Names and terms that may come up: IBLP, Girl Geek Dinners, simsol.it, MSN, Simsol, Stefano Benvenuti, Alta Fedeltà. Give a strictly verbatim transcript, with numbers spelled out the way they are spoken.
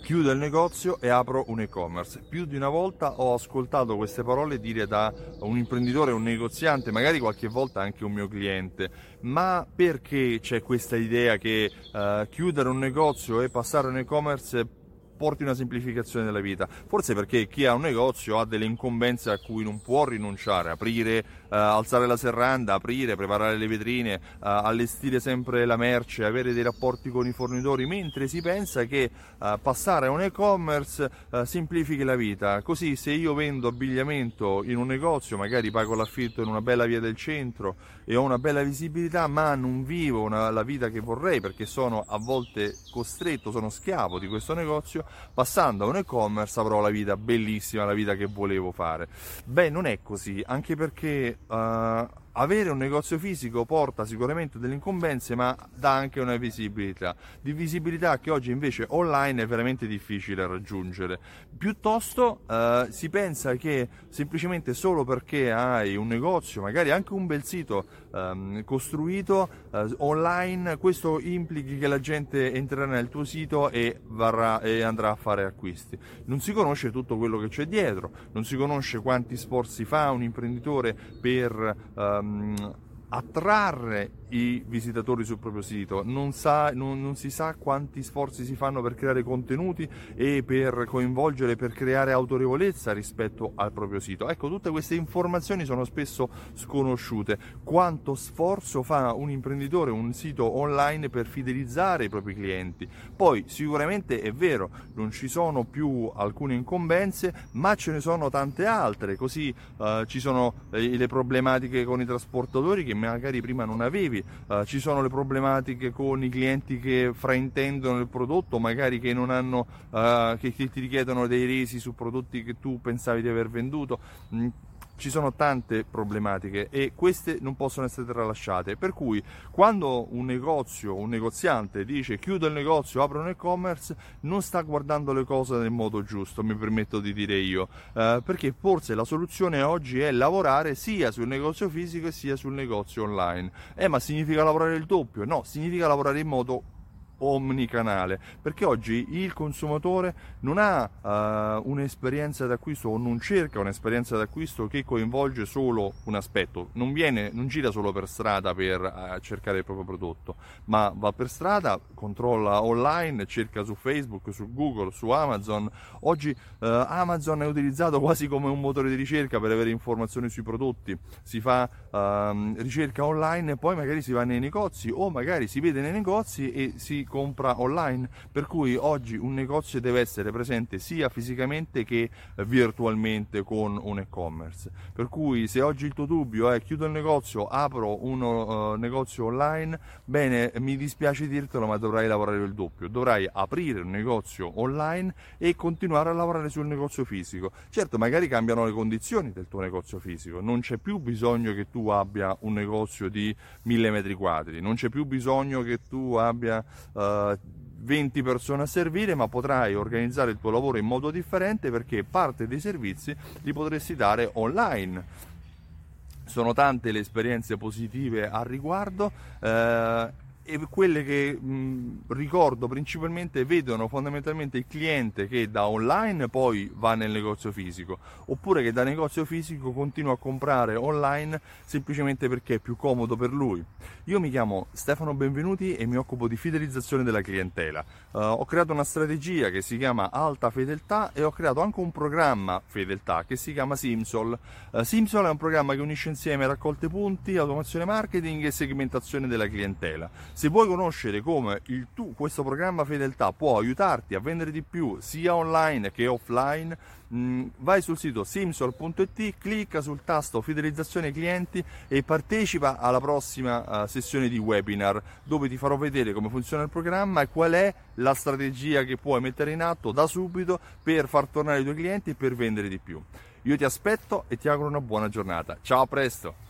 chiudo il negozio e apro un e-commerce. Più di una volta ho ascoltato queste parole dire da un imprenditore, un negoziante, magari qualche volta anche un mio cliente. Ma perché c'è questa idea che eh, chiudere un negozio e passare a un e-commerce porti una semplificazione della vita? Forse perché chi ha un negozio ha delle incombenze a cui non può rinunciare: aprire, eh, alzare la serranda, aprire, preparare le vetrine, eh, allestire sempre la merce, avere dei rapporti con i fornitori, mentre si pensa che eh, passare a un e-commerce eh, semplifichi la vita. Così, se io vendo abbigliamento in un negozio, magari pago l'affitto in una bella via del centro e ho una bella visibilità, ma non vivo una, la vita che vorrei, perché sono a volte costretto, sono schiavo di questo negozio. Passando a un e-commerce avrò la vita bellissima, la vita che volevo fare. Beh, non è così, anche perché uh, avere un negozio fisico porta sicuramente delle incombenze, ma dà anche una visibilità, di visibilità che oggi invece online è veramente difficile raggiungere. Piuttosto uh, si pensa che semplicemente solo perché hai un negozio, magari anche un bel sito um, costruito uh, online, questo implichi che la gente entrerà nel tuo sito e varrà e andrà a fare acquisti. Non si conosce tutto quello che c'è dietro, non si conosce quanti sforzi fa un imprenditore per um, attrarre i visitatori sul proprio sito, non sa, non, non si sa quanti sforzi si fanno per creare contenuti e per coinvolgere, per creare autorevolezza rispetto al proprio sito. Ecco, tutte queste informazioni sono spesso sconosciute. Quanto sforzo fa un imprenditore, un sito online, per fidelizzare i propri clienti? Poi sicuramente è vero, non ci sono più alcune incombenze, ma ce ne sono tante altre. Così eh, ci sono eh, le problematiche con i trasportatori che magari prima non avevi. Uh, ci sono le problematiche con i clienti che fraintendono il prodotto, magari che non hanno uh, che, che ti richiedono dei resi su prodotti che tu pensavi di aver venduto. Mm. Ci sono tante problematiche e queste non possono essere tralasciate, per cui quando un negozio, un negoziante dice chiudo il negozio, apro un e-commerce, non sta guardando le cose nel modo giusto, mi permetto di dire io, eh, perché forse la soluzione oggi è lavorare sia sul negozio fisico sia sul negozio online. Eh, ma significa lavorare il doppio? No, significa lavorare in modo omnicanale, perché oggi il consumatore non ha uh, un'esperienza d'acquisto, o non cerca un'esperienza d'acquisto che coinvolge solo un aspetto, non viene, non gira solo per strada per uh, cercare il proprio prodotto, ma va per strada, controlla online, cerca su Facebook, su Google, su Amazon. Oggi uh, Amazon è utilizzato quasi come un motore di ricerca per avere informazioni sui prodotti, si fa uh, ricerca online e poi magari si va nei negozi, o magari si vede nei negozi e si compra online, per cui oggi un negozio deve essere presente sia fisicamente che virtualmente con un e-commerce. Per cui se oggi il tuo dubbio è chiudo il negozio, apro un uh, negozio online, bene, mi dispiace dirtelo, ma dovrai lavorare il doppio, dovrai aprire un negozio online e continuare a lavorare sul negozio fisico. Certo, magari cambiano le condizioni del tuo negozio fisico, non c'è più bisogno che tu abbia un negozio di mille metri quadri, non c'è più bisogno che tu abbia Uh, venti persone a servire, ma potrai organizzare il tuo lavoro in modo differente, perché parte dei servizi li potresti dare online. Sono tante le esperienze positive al riguardo uh, e quelle che mh, ricordo principalmente vedono fondamentalmente il cliente che da online poi va nel negozio fisico, oppure che da negozio fisico continua a comprare online semplicemente perché è più comodo per lui. Io mi chiamo Stefano Benvenuti e mi occupo di fidelizzazione della clientela. Uh, ho creato una strategia che si chiama Alta Fedeltà e ho creato anche un programma fedeltà che si chiama Simsol. Uh, Simsol è un programma che unisce insieme raccolte punti, automazione marketing e segmentazione della clientela. Se vuoi conoscere come il tu, questo programma fedeltà può aiutarti a vendere di più sia online che offline, vai sul sito simsol punto it, clicca sul tasto fidelizzazione clienti e partecipa alla prossima sessione di webinar, dove ti farò vedere come funziona il programma e qual è la strategia che puoi mettere in atto da subito per far tornare i tuoi clienti e per vendere di più. Io ti aspetto e ti auguro una buona giornata. Ciao, a presto!